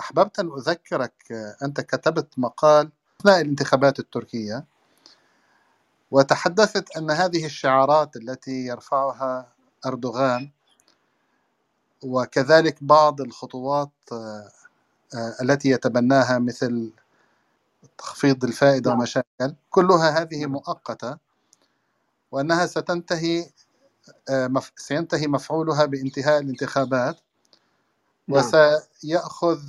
أحببت أن أذكرك أنت كتبت مقال أثناء الانتخابات التركية وتحدثت أن هذه الشعارات التي يرفعها أردوغان وكذلك بعض الخطوات التي يتبناها مثل تخفيض الفائدة ومشاكل كلها هذه مؤقتة، وأنها سينتهي مفعولها بانتهاء الانتخابات وسيأخذ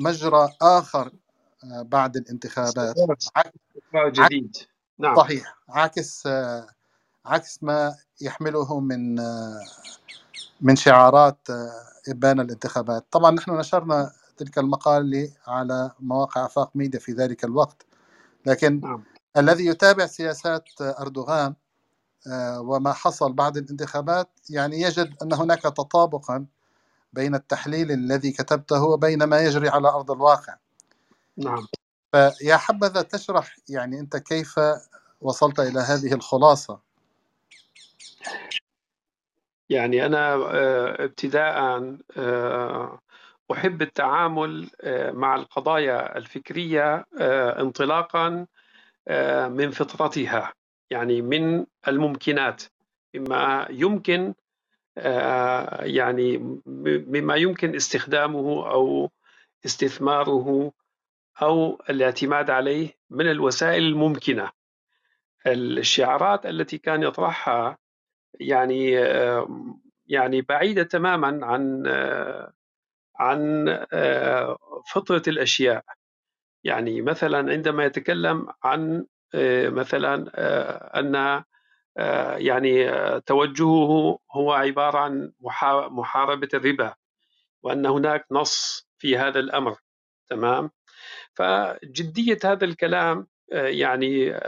مجرى آخر بعد الانتخابات. جديد. نعم. صحيح، عكس ما يحمله من شعارات إبان الانتخابات. طبعا نحن نشرنا تلك المقالة على مواقع آفاق ميديا في ذلك الوقت، لكن نعم. الذي يتابع سياسات أردوغان وما حصل بعد الانتخابات يعني يجد أن هناك تطابقا بين التحليل الذي كتبته وبين ما يجري على أرض الواقع. نعم. فيا حبذا تشرح يعني أنت كيف وصلت إلى هذه الخلاصة. يعني أنا ابتداء أحب التعامل مع القضايا الفكرية انطلاقا من فطرتها، يعني من الممكنات، مما يمكن استخدامه أو استثماره أو الاعتماد عليه من الوسائل الممكنة. الشعارات التي كان يطرحها يعني بعيدة تماما عن فطرة الأشياء. يعني مثلا عندما يتكلم عن مثلا أن يعني توجهه هو عبارة عن محاربة الربا، وأن هناك نص في هذا الأمر، تمام. فجدية هذا الكلام يعني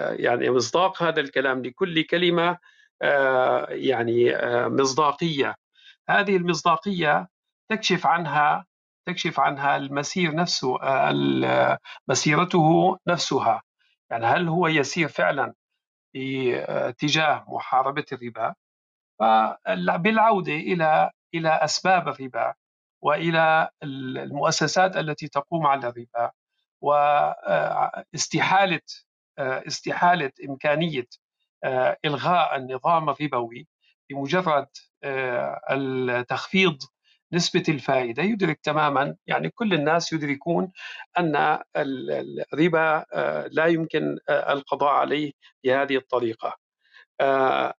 مصداق هذا الكلام لكل كلمة مصداقية. هذه المصداقية تكشف عنها المسير نفسه، مسيرته نفسها. يعني هل هو يسير فعلا باتجاه محاربة الربا؟ بالعودة إلى أسباب الربا وإلى المؤسسات التي تقوم على الربا، واستحالة إمكانية إلغاء النظام الربوي بمجرد التخفيض نسبة الفائدة. يدرك تماما، يعني كل الناس يدركون أن الربا لا يمكن القضاء عليه بهذه الطريقة.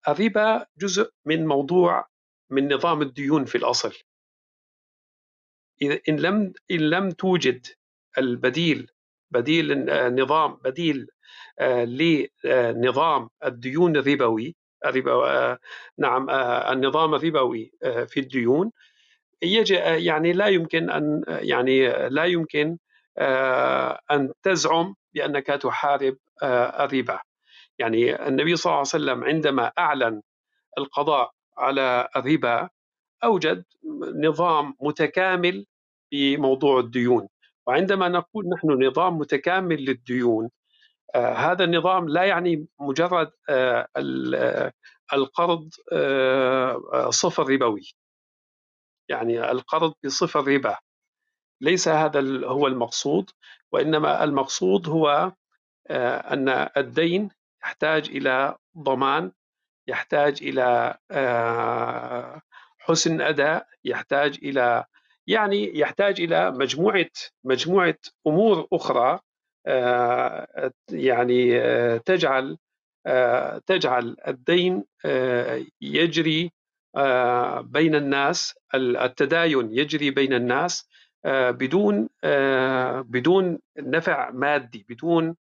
الربا جزء من نظام الديون في الأصل. إن لم توجد بديل لنظام الديون الربوي، النظام الربوي في الديون، لا يمكن أن تزعم بأنك تحارب الربا. يعني النبي صلى الله عليه وسلم عندما أعلن القضاء على الربا أوجد نظام متكامل بموضوع الديون. وعندما نقول نحن نظام متكامل للديون، هذا النظام لا يعني مجرد القرض صفر ربوي، يعني القرض بصفر ربا. ليس هذا هو المقصود، وإنما المقصود هو أن الدين يحتاج إلى ضمان، يحتاج إلى حسن أداء، يحتاج إلى مجموعة أمور أخرى تجعل الدين يجري بين الناس، التداين يجري بين الناس بدون نفع مادي، بدون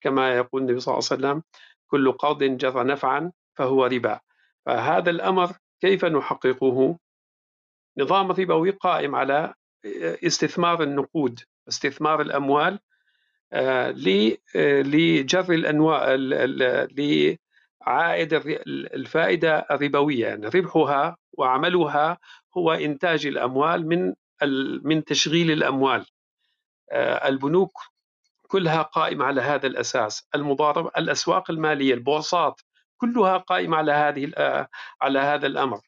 كما يقول النبي صلى الله عليه وسلم كل قرض جر نفعا فهو ربا. فهذا الأمر كيف نحققه؟ نظام ربوي قائم على استثمار النقود، استثمار الأموال لجر عائد الفائدة الربوية، يعني ربحها وعملها هو إنتاج الأموال من تشغيل الأموال. البنوك كلها قائمة على هذا الأساس، المضاربة، الأسواق المالية، البورصات كلها قائمة على هذا الأمر.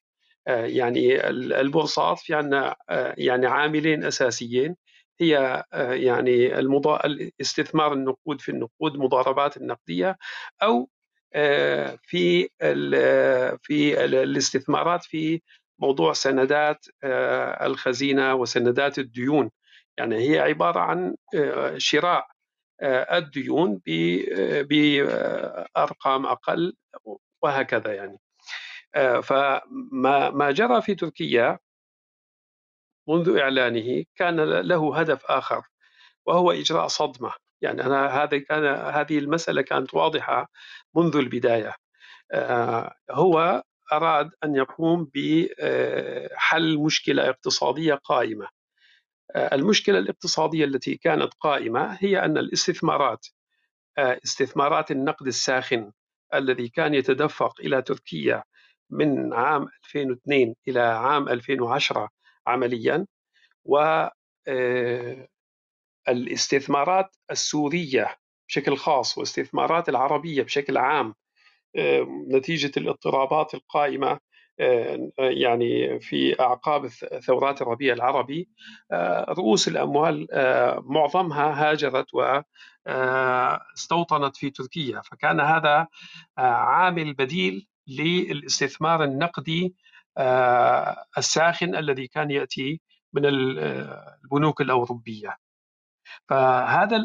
يعني البورصات في عندنا يعني عاملين أساسيين، هي يعني الاستثمار النقود في النقود، مضاربات النقدية، أو في الاستثمارات في موضوع سندات الخزينة وسندات الديون. يعني هي عبارة عن شراء الديون بأرقام أقل وهكذا. يعني فما جرى في تركيا منذ إعلانه كان له هدف آخر، وهو إجراء صدمة. يعني هذه المسألة كانت واضحة منذ البداية. هو أراد أن يقوم بحل مشكلة اقتصادية قائمة. المشكلة الاقتصادية التي كانت قائمة هي أن الاستثمارات، استثمارات النقد الساخن الذي كان يتدفق إلى تركيا من عام 2002 إلى عام 2010 عملياً، والاستثمارات السورية بشكل خاص والاستثمارات العربية بشكل عام نتيجة الاضطرابات القائمة يعني في أعقاب ثورات الربيع العربي، رؤوس الأموال معظمها هاجرت واستوطنت في تركيا. فكان هذا عامل بديل للاستثمار النقدي الساخن الذي كان يأتي من البنوك الأوروبية. فهذا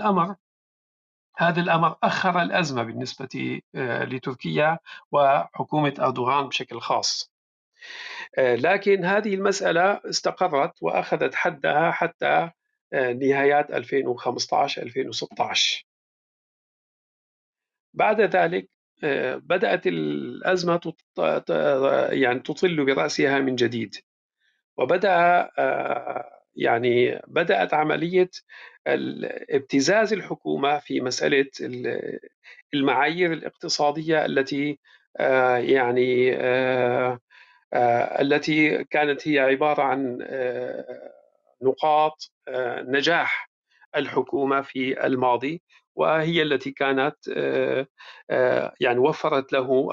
الأمر أخر الأزمة بالنسبة لتركيا وحكومة أردوغان بشكل خاص. لكن هذه المسألة استقرت وأخذت حدها حتى نهايات 2015-2016. بعد ذلك بدأت الأزمة يعني تطل برأسها من جديد، بدأت عملية ابتزاز الحكومة في مسألة المعايير الاقتصادية التي كانت هي عبارة عن نقاط نجاح الحكومة في الماضي، وهي التي كانت يعني وفرت له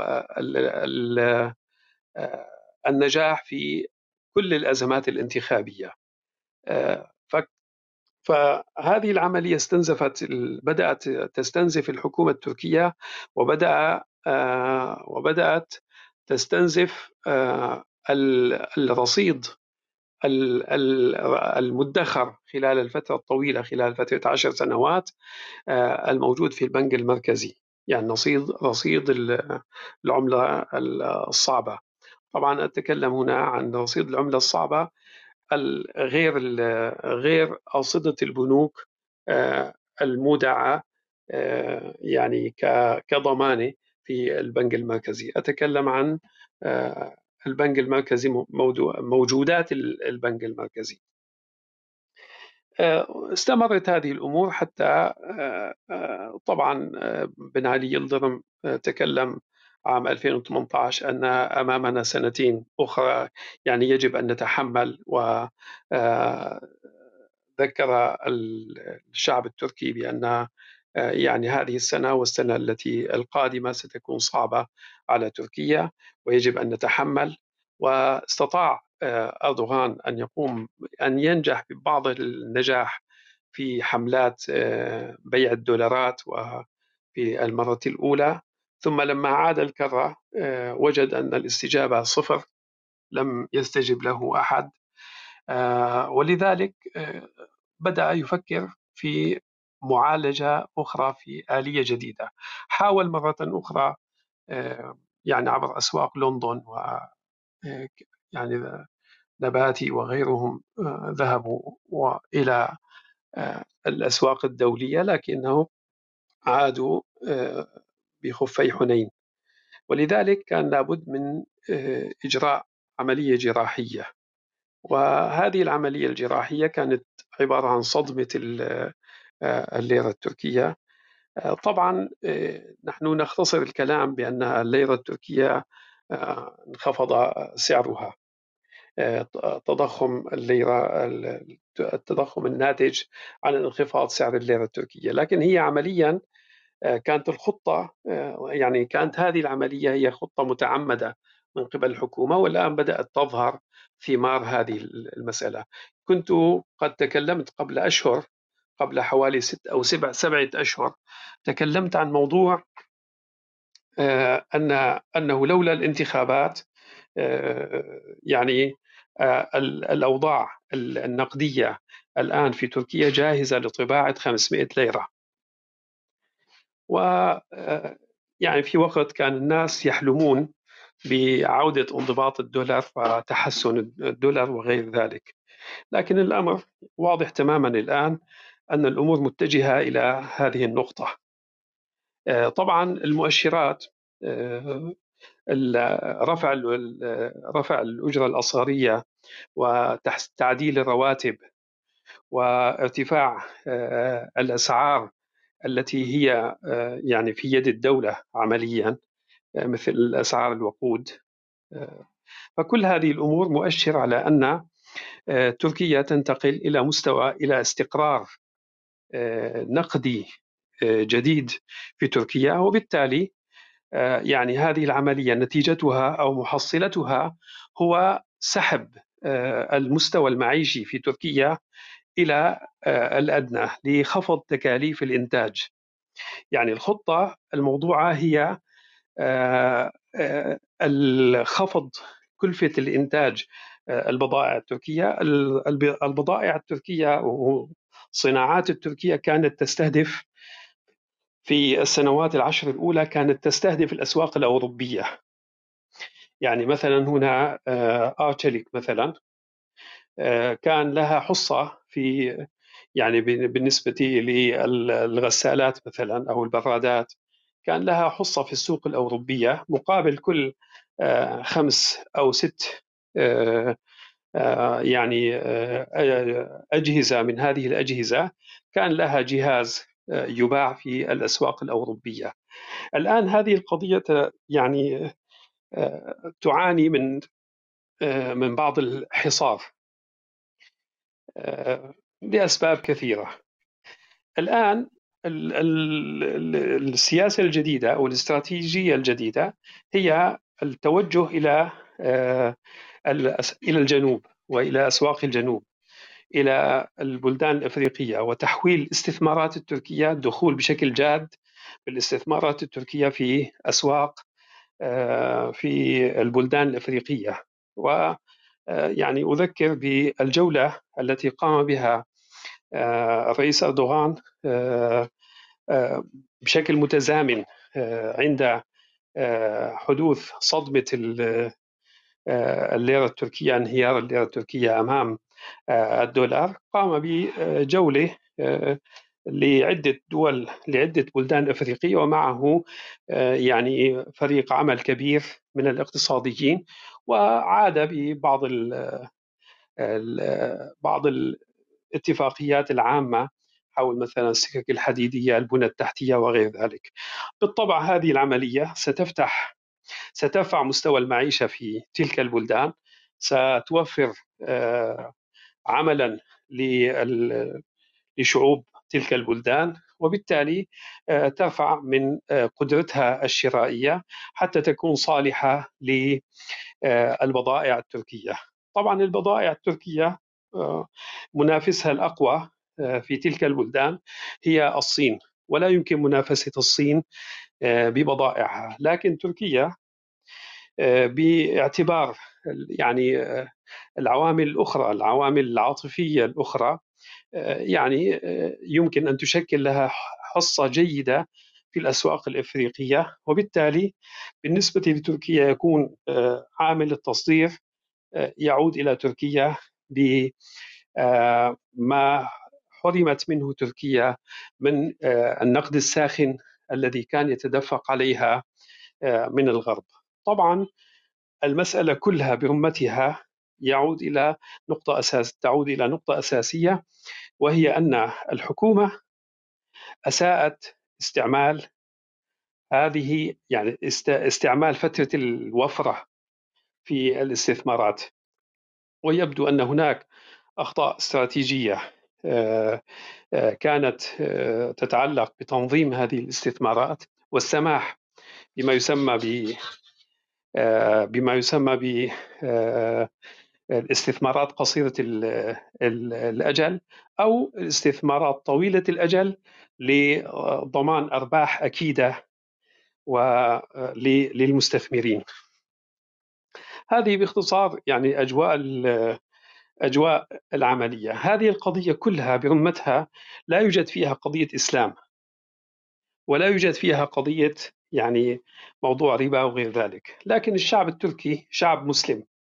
النجاح في كل الأزمات الانتخابية. فهذه العملية بدأت تستنزف الحكومة التركية، وبدأت تستنزف الرصيد المدخر خلال الفترة الطويلة، خلال فترة 10 سنوات الموجود في البنك المركزي، يعني رصيد العملة الصعبة. طبعا أتكلم هنا عن رصيد العملة الصعبة غير أوسطة البنوك المودعة يعني كضمانة في البنك المركزي. أتكلم عن البنك المركزي، موجودات البنك المركزي. استمرت هذه الأمور حتى طبعا بن علي يلدرم تكلم عام 2018 أن أمامنا سنتين أخرى يعني يجب أن نتحمل، وذكر الشعب التركي بأن يعني هذه السنة والسنة التي القادمة ستكون صعبة على تركيا ويجب أن نتحمل. واستطاع أردوغان أن ينجح ببعض النجاح في حملات بيع الدولارات في المرة الأولى، ثم لما عاد الكرة وجد أن الاستجابة صفر، لم يستجب له أحد، ولذلك بدأ يفكر في معالجة أخرى، في آلية جديدة. حاول مرة أخرى يعني عبر أسواق لندن، ويعني نباتي وغيرهم ذهبوا إلى الأسواق الدولية، لكنهم عادوا بخفي حنين. ولذلك كان لابد من إجراء عملية جراحية، وهذه العملية الجراحية كانت عبارة عن صدمة الليرة التركية. طبعا نحن نختصر الكلام بأن الليرة التركية انخفض سعرها، تضخم الليرة، التضخم الناتج عن انخفاض سعر الليرة التركية. لكن هي عمليا كانت الخطة، يعني كانت هذه العملية هي خطة متعمدة من قبل الحكومة، والآن بدأت تظهر ثمار هذه المسألة. كنت قد تكلمت قبل أشهر، قبل حوالي 6 أو 7 أشهر، تكلمت عن موضوع أنه لولا الانتخابات يعني الأوضاع النقدية الآن في تركيا جاهزة لطباعة 500 ليرة. ويعني في وقت كان الناس يحلمون بعودة انضباط الدولار وتحسن الدولار وغير ذلك، لكن الأمر واضح تماما الآن أن الأمور متجهة إلى هذه النقطة. طبعا المؤشرات رفع الأجرة الأصغرية وتعديل الرواتب وارتفاع الأسعار التي هي يعني في يد الدولة عمليا، مثل أسعار الوقود، فكل هذه الأمور مؤشر على أن تركيا تنتقل إلى مستوى إلى استقرار نقدي جديد في تركيا. وبالتالي يعني هذه العملية نتيجتها أو محصلتها هو سحب المستوى المعيشي في تركيا إلى الأدنى لخفض تكاليف الإنتاج. يعني الخطة الموضوعة هي الخفض كلفة الإنتاج البضائع التركية. البضائع التركية وصناعات التركية كانت تستهدف في السنوات العشر الأولى كانت تستهدف الأسواق الأوروبية. يعني مثلا هنا آرتشيليك مثلا كان لها حصة في يعني بالنسبة للغسالات مثلا أو البرادات، كان لها حصة في السوق الأوروبية مقابل كل 5 أو 6 يعني أجهزة من هذه الأجهزة كان لها جهاز يباع في الأسواق الأوروبية. الآن هذه القضية يعني تعاني من بعض الحصار لأسباب كثيرة. الآن السياسة الجديدة أو الاستراتيجية الجديدة هي التوجه إلى الجنوب وإلى أسواق الجنوب، إلى البلدان الأفريقية، وتحويل الاستثمارات التركية، الدخول بشكل جاد بالاستثمارات التركية في أسواق في البلدان الأفريقية. ويعني أذكر بالجولة التي قام بها الرئيس أردوغان بشكل متزامن عند حدوث صدمة الليرة التركية، انهيار الليرة التركية أمام الدولار. قام بجولة لعدة دول، لعدة بلدان أفريقية، ومعه يعني فريق عمل كبير من الاقتصاديين، وعاد ببعض بعض الاتفاقيات العامة حول مثلا السكك الحديدية، البنى التحتية وغير ذلك. بالطبع هذه العملية سترفع مستوى المعيشة في تلك البلدان، ستوفر عملا لشعوب تلك البلدان، وبالتالي ترفع من قدرتها الشرائية حتى تكون صالحة للبضائع التركية. طبعا البضائع التركية منافسها الأقوى في تلك البلدان هي الصين، ولا يمكن منافسة الصين ببضائعها. لكن تركيا باعتبار يعني العوامل الأخرى، العوامل العاطفية الأخرى، يعني يمكن أن تشكل لها حصة جيدة في الأسواق الإفريقية. وبالتالي بالنسبة لتركيا يكون عامل التصدير يعود إلى تركيا بما حرمت منه تركيا من النقد الساخن الذي كان يتدفق عليها من الغرب. طبعا المسألة كلها برمتها تعود إلى نقطة أساسية، وهي أن الحكومة أساءت استعمال هذه يعني استعمال فترة الوفرة في الاستثمارات، ويبدو أن هناك أخطاء استراتيجية كانت تتعلق بتنظيم هذه الاستثمارات والسماح بما يسمى بما يسمى بالاستثمارات قصيرة الأجل أو الاستثمارات طويلة الأجل لضمان أرباح أكيدة وللمستثمرين. هذه باختصار يعني أجواء العملية. هذه القضية كلها برمتها لا يوجد فيها قضية إسلام، ولا يوجد فيها قضية يعني موضوع ربا وغير ذلك، لكن الشعب التركي شعب مسلم